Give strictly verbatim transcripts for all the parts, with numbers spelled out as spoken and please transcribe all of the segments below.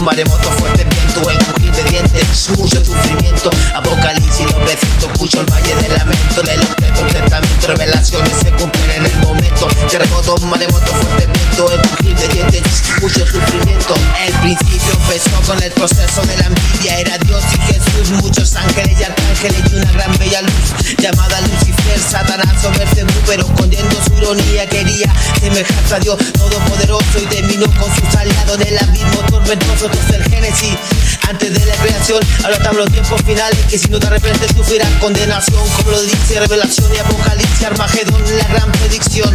maremotos, fuertes vientos, el cujil de dientes, mucho sufrimiento. Apocalipsis, los preceptos, escucho el valle del lamento, leo los textos, testamento, revelaciones se cumplen en el momento. Terremotos, maremotos, fuertes vientos, el cujil de dientes, mucho sufrimiento. El principio empezó con el proceso de la envidia, era Dios y Jesús, muchos ángeles y arcángeles y una gran bella luz, llamada Lucifer. Satanás somerse pero escondiendo su ironía quería semejarse a Dios todopoderoso y terminó con sus aliados del abismo tormentoso. Desde el Génesis, antes de la creación, ahora están los tiempos finales, que si no te arrepientes sufrirás condenación, como lo dice Revelación y Apocalipsis, Armagedón, la gran predicción.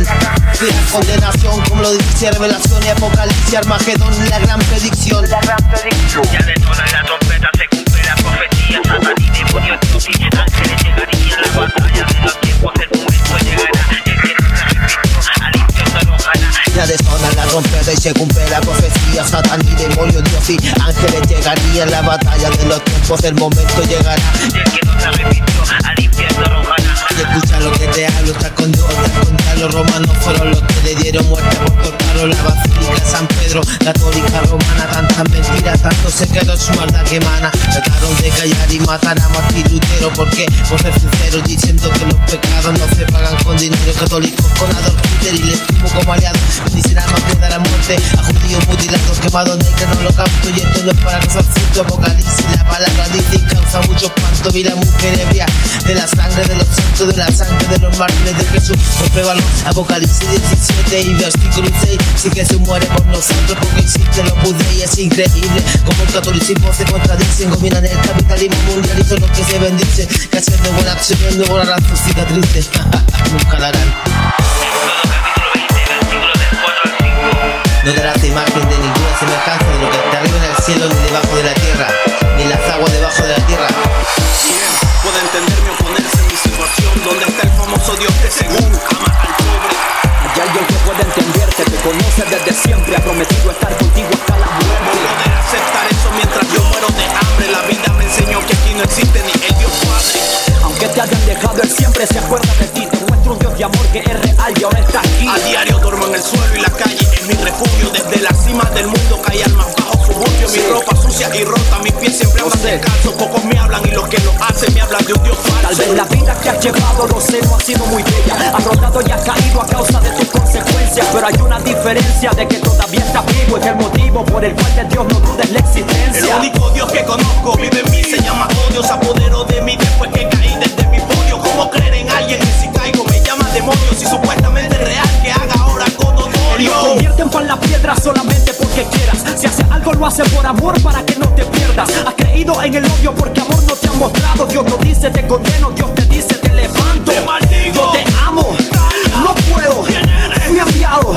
Sufrirás condenación, como lo dice Revelación y Apocalipsis, Armagedón, la gran predicción. La gran predicción. Ya detona la trompeta, se cumple la profecía, Satán y demonio en tu sí, ángeles llegarían, la batalla de los tiempos del muerto llegará, el que no sacrifica al infierno no gana. Ya detona la trompeta y se cumple la profecía, Satán y demonio en tu sí, ángeles llegarían, la batalla de los tiempos del momento llegará, el que no sacrifica al infierno no gana. Y escucha lo que te hablo, estás con Dios, estás contra los romanos, fueron los que le dieron muerte por cortaron la Basílica San Pedro, católica romana, tantas mentiras, tantos secretos, su maldad que emana. Trataron de callar y matar a Martín Lutero, porque por ser sinceros, diciendo que los pecados no se pagan con dinero. Católicos con Adolf Hitler y les tuvo como aliados, dicen armas que dan la muerte a judíos mutilados, quemados en el holocausto, y esto no es para causar susto. Apocalipsis, la palabra dice y causa mucho espanto, vi la mujer ebria de la sangre de los santos, de la sangre de los mártires de Jesús. Compruébalo, Apocalipsis diecisiete y versículo seis. Si Jesús muere por nosotros, porque existe lo pude y es increíble como el catolicismo se contradicen, combinan el capitalismo mundial y son los que se bendicen, que hacen de buena acción y luego la sus cicatrices nunca darán. No darás imagen de ninguna semejanza de lo que está arriba en el cielo, ni debajo de la tierra, ni las aguas debajo de la tierra. ¿Quién puede entenderme o ponerse en mi situación? ¿Dónde está el famoso Dios que según ama al pobre? Hay alguien que puede entenderte, te conoce desde siempre, ha prometido estar contigo hasta la muerte. No poder aceptar eso mientras yo muero de hambre. La vida me enseñó que aquí no existe ni el Dios Padre. Aunque te hayan dejado, Él siempre se acuerda de ti. Te muestra un Dios de amor que es real y ahora está aquí. A diario duermo en el suelo y la calle es mi refugio. Desde la cima del mundo cae al más bajo suburbio. Mi ropa sucia y rota, mis pies siempre hablan de caso. Pocos me hablan y los que lo hacen me hablan de un Dios falso. Tal vez la vida que has llevado, no sé, no ha sido muy bella. Has rotado y has caído a causa de tus consecuencias. Pero hay una diferencia de que todavía estás vivo. Es el motivo por el cual de Dios no dudes la existencia. El único Dios que conozco vive en mí, se llama odio, se apoderó de mí después que caí desde mi podio. ¿Cómo creer en alguien que si caigo me llama demonio? Si supuestamente es real, que haga ahora con odio. Lo convierten para la piedra solamente porque quieras. Si hace algo lo hace por amor para que no te pierdas. Has creído en el odio porque amor no te ha mostrado. Dios no dice te condeno, Dios te dice te levanto. Te maldigo, yo te amo, no puedo. Fui enviado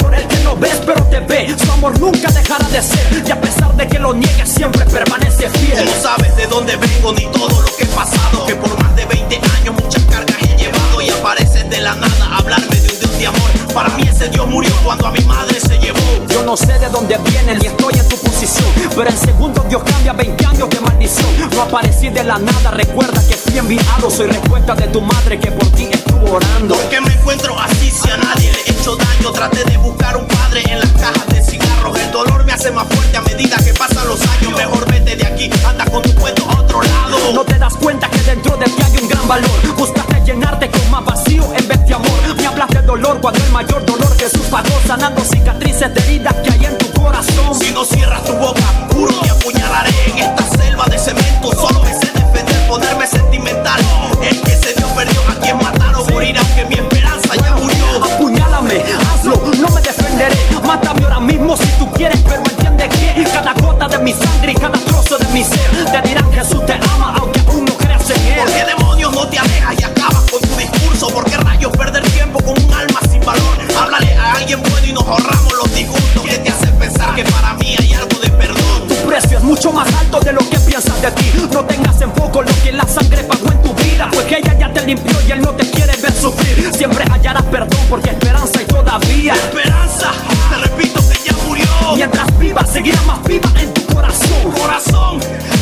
por el que no ves pero te ve. Su amor nunca dejará de ser, y a pesar de que lo niegues siempre permanece fiel. No sabes de dónde vengo ni todo lo que he pasado, que por más de veinte años muchas cargas he llevado. Y apareces de la nada a hablarme de un Dios de amor. Para mí ese Dios murió cuando a mi madre se llevó. Yo no sé de dónde viene ni estoy en tu posición, pero en segundos Dios cambia veinte años de maldición. No aparecí de la nada, recuerda que fui enviado. Soy respuesta de tu madre que por ti estuvo orando. ¿Por qué me encuentro así si a nadie le he hecho daño? Traté de buscar un padre en las cajas de cigarros. El dolor me hace más fuerte a medida que pasan los años. Mejor vete de aquí, anda con tu cuento a otro lado. No te das cuenta que dentro de ti hay un gran valor. Buscaste llenarte con más vacío en vez de amor. Me hablas de dolor cuando el mayor dolor Jesús pagó, sanando cicatrices de heridas que hay en tu corazón. Si no cierras tu boca, juro te apuñalaré en esta selva de cemento. Solo me sé defender, ponerme sentimental. El que se dio perdió, a quien mataron morirá, aunque mi esperanza ya murió. Apuñálame, hazlo, no me defenderé. Mátame ahora mismo si tú quieres, pero entiende que cada gota de mi sangre y cada trozo de mi ser te dirán Jesús te ama, aunque aún no creas en él. ¿Por qué demonios no te alejas y acabas con tu discurso? ¿Por qué rayos perder tiempo con un alma sin valor? Háblale a alguien bueno y nos ahorramos los disgustos. ¿Qué te hace pensar que para mí hay algo de perdón? Tu precio es mucho más alto de lo que piensas de ti. No tengas en foco lo que la sangre pagó en tu vida, pues que ella ya te limpió y él no te quiere ver sufrir. Siempre hallarás perdón porque esperanza hay todavía. Esperanza, te repito que ya murió. Mientras viva, seguirá más viva en tu corazón. Corazón,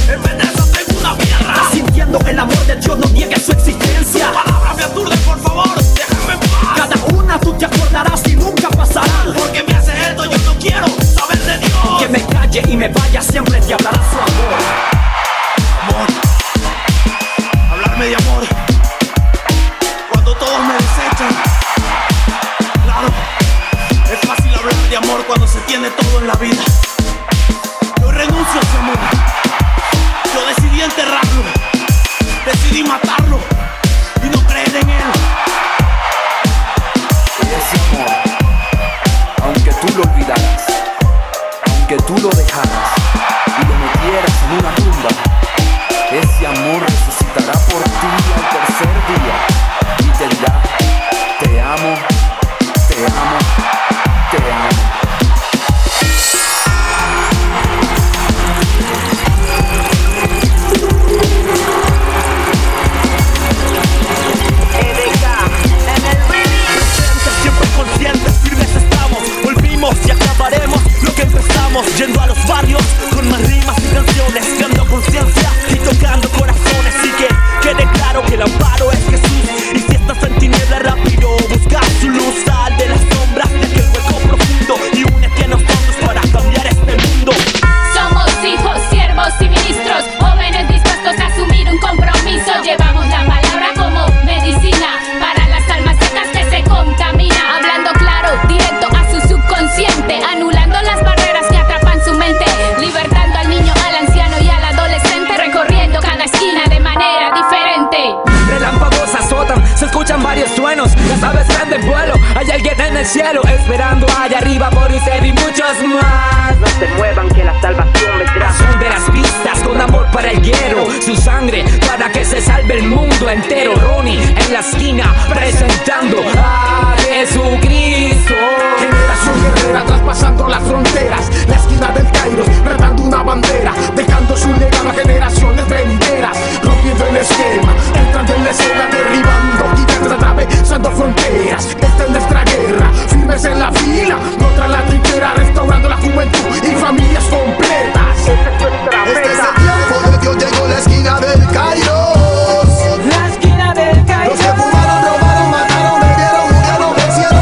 en vez de eso tengo una mierda. Estás sintiendo el amor de Dios, no niegues su existencia. Tu palabra me aturde, por favor, déjame en paz. Cada una tú te acordarás y nunca pasarán. Porque me haces esto, yo no quiero saber de Dios. Que me calle y me vayas enterrarlo, decidí matarlo y no creer en él. Y ese amor, aunque tú lo olvidaras, aunque tú lo dejaras y lo metieras en una tumba, ese amor resucitará por ti al tercer día y te dirá: te amo, te amo, te amo. Y acabaremos lo que empezamos, yendo a los barrios con más rimas y canciones, dando conciencia y tocando corazones. Y que quede claro que el amparo es Jesús. Y si estás en tiniebla, rápido busca su luz. Sal de las sombras de aquel hueco profundo y únete a nosotros para cambiar este mundo. Somos hijos, siervos y ministros, jóvenes dispuestos a asumir un compromiso. Llevamos la palabra como medicina para las almas secas que se contaminan, hablando claro, directo a consciente, anulando las barreras que atrapan su mente, libertando al niño, al anciano y al adolescente, recorriendo cada esquina de manera diferente. Relámpagos azotan, se escuchan varios truenos, las aves están de vuelo, hay alguien en el cielo esperando allá arriba por usted y muchos más. No se muevan que la salvación vendrá. Son de las vistas con amor para el hierro, su sangre para que se salve el mundo entero. Ronnie en la esquina presentando a Jesucristo. Guerrera, traspasando las fronteras, la esquina del Kairos, retando una bandera, dejando su legado a generaciones venideras, rompiendo el esquema, entrando en la escena, derribando y atravesando fronteras. Esta es nuestra guerra, firmes en la fila, contra la trinchera, restaurando la juventud y familias completas. Esta es nuestra meta. Este es el tiempo de Dios, llegó la esquina del Kairos. La esquina del Kairos. Los que fumaron, robaron, mataron, bebieron, murieron, vencieron.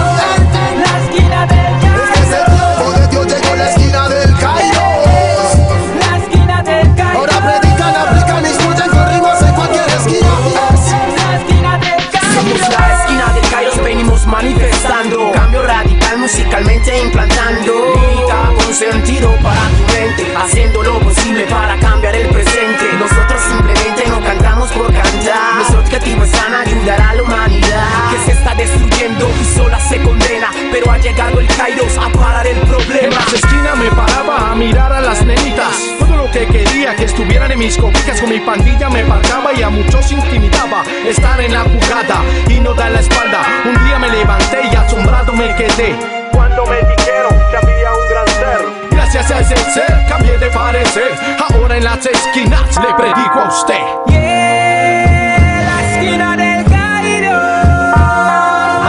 Manifestando cambio radical, musicalmente implantando lírica con sentido para tu mente, haciendo lo posible para cambiar el presente. Nosotros simplemente no cantamos por cantar. Nuestro objetivo es ayudar a la humanidad que se está destruyendo y sola se condena, pero ha llegado el Kairos a parar el problema. En las esquinas me paraba a mirar a las nenitas, todo lo que quería que estuvieran en mis copicas. Con mi pandilla me parcaba y a muchos intimidaba estar en la jugada y no dar la espalda. Un día me levanté y asombrado me quedé cuando me dijeron que había un gran ser. Gracias a ese ser cambié de parecer, ahora en las esquinas le predico a usted. Yeah, la esquina del Kairos,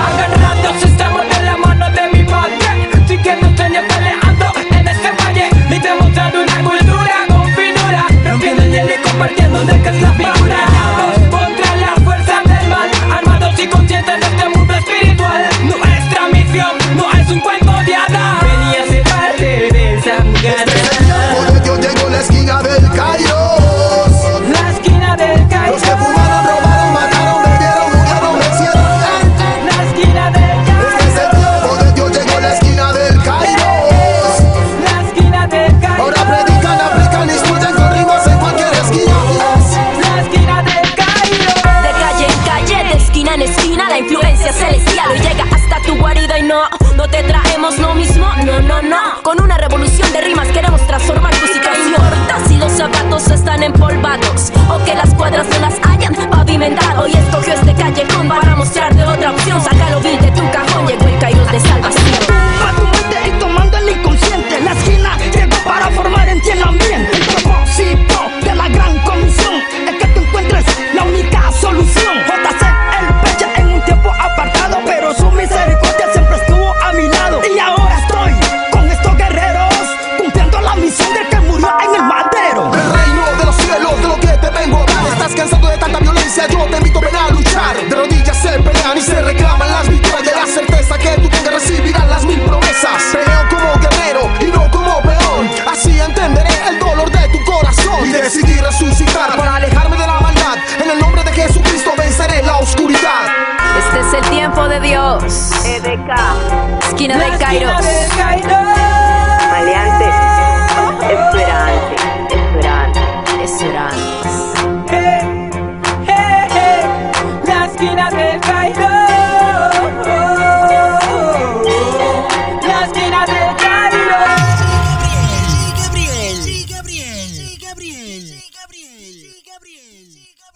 agarrando sus tramos de la mano de mi padre, siguiendo sueños, peleando en este valle y demostrando una cultura con finura, rompiendo el hielo y compartiendo de que es la figura. Contra las fuerzas del mal, armados y conscientes de este mundo espiritual. Nuestra misión no es un cuento de hadas, venía a ser parte de esa mujer. Este tiempo de Dios llegó la esquina del Kairos. La esquina del Kairos. Los que fumaron, robaron, mataron, bebieron, murieron, vencieron. La esquina del Kairos. Este es el tiempo de Dios llegó la esquina del Kairos. La esquina del Kairos. Ahora predican, aplican, instruyen con rimas en cualquier esquina. La esquina del Kairos. De calle en calle, de esquina en esquina, la influencia celestial hoy llega hasta tu guarida y no, no te traemos lo mismo, no, no, no. Con una revolución de rimas queremos transformar tu situación. No importa si los zapatos están empolvados o que las cuadras no las hayan pavimentado. Hoy escogió este callejón para mostrarte otra opción. Saca lo vil de tu cajón, llegó el Kairos de salvación. Tumba tu mente y tomando el inconsciente, la esquina llegó para formar en ti el ambiente. El propósito de la gran comisión es que tú encuentres la única solución. J C el pecho en un tiempo apartado, pero su misericordia siempre estuvo a mi lado. Y ahora estoy con estos guerreros, cumpliendo la misión del que murió en el madero. El reino de los cielos, de lo que te vengo a hablar. Estás cansado de tanta violencia, yo te invito, ven a luchar. De rodillas se pelean y se reclaman las victorias. De la certeza que tú tengas recibirás las mil promesas. Peleo como guerrero y no como peón, así entenderé el dolor de tu corazón. Y decidí resucitar para alejarme de la maldad. En el nombre de Jesucristo venceré la oscuridad. Este es el tiempo de Dios. E D K, esquina del Kairos. Maleante, esperante, esperante, esperante. Gabriel. Sí, Gabriel.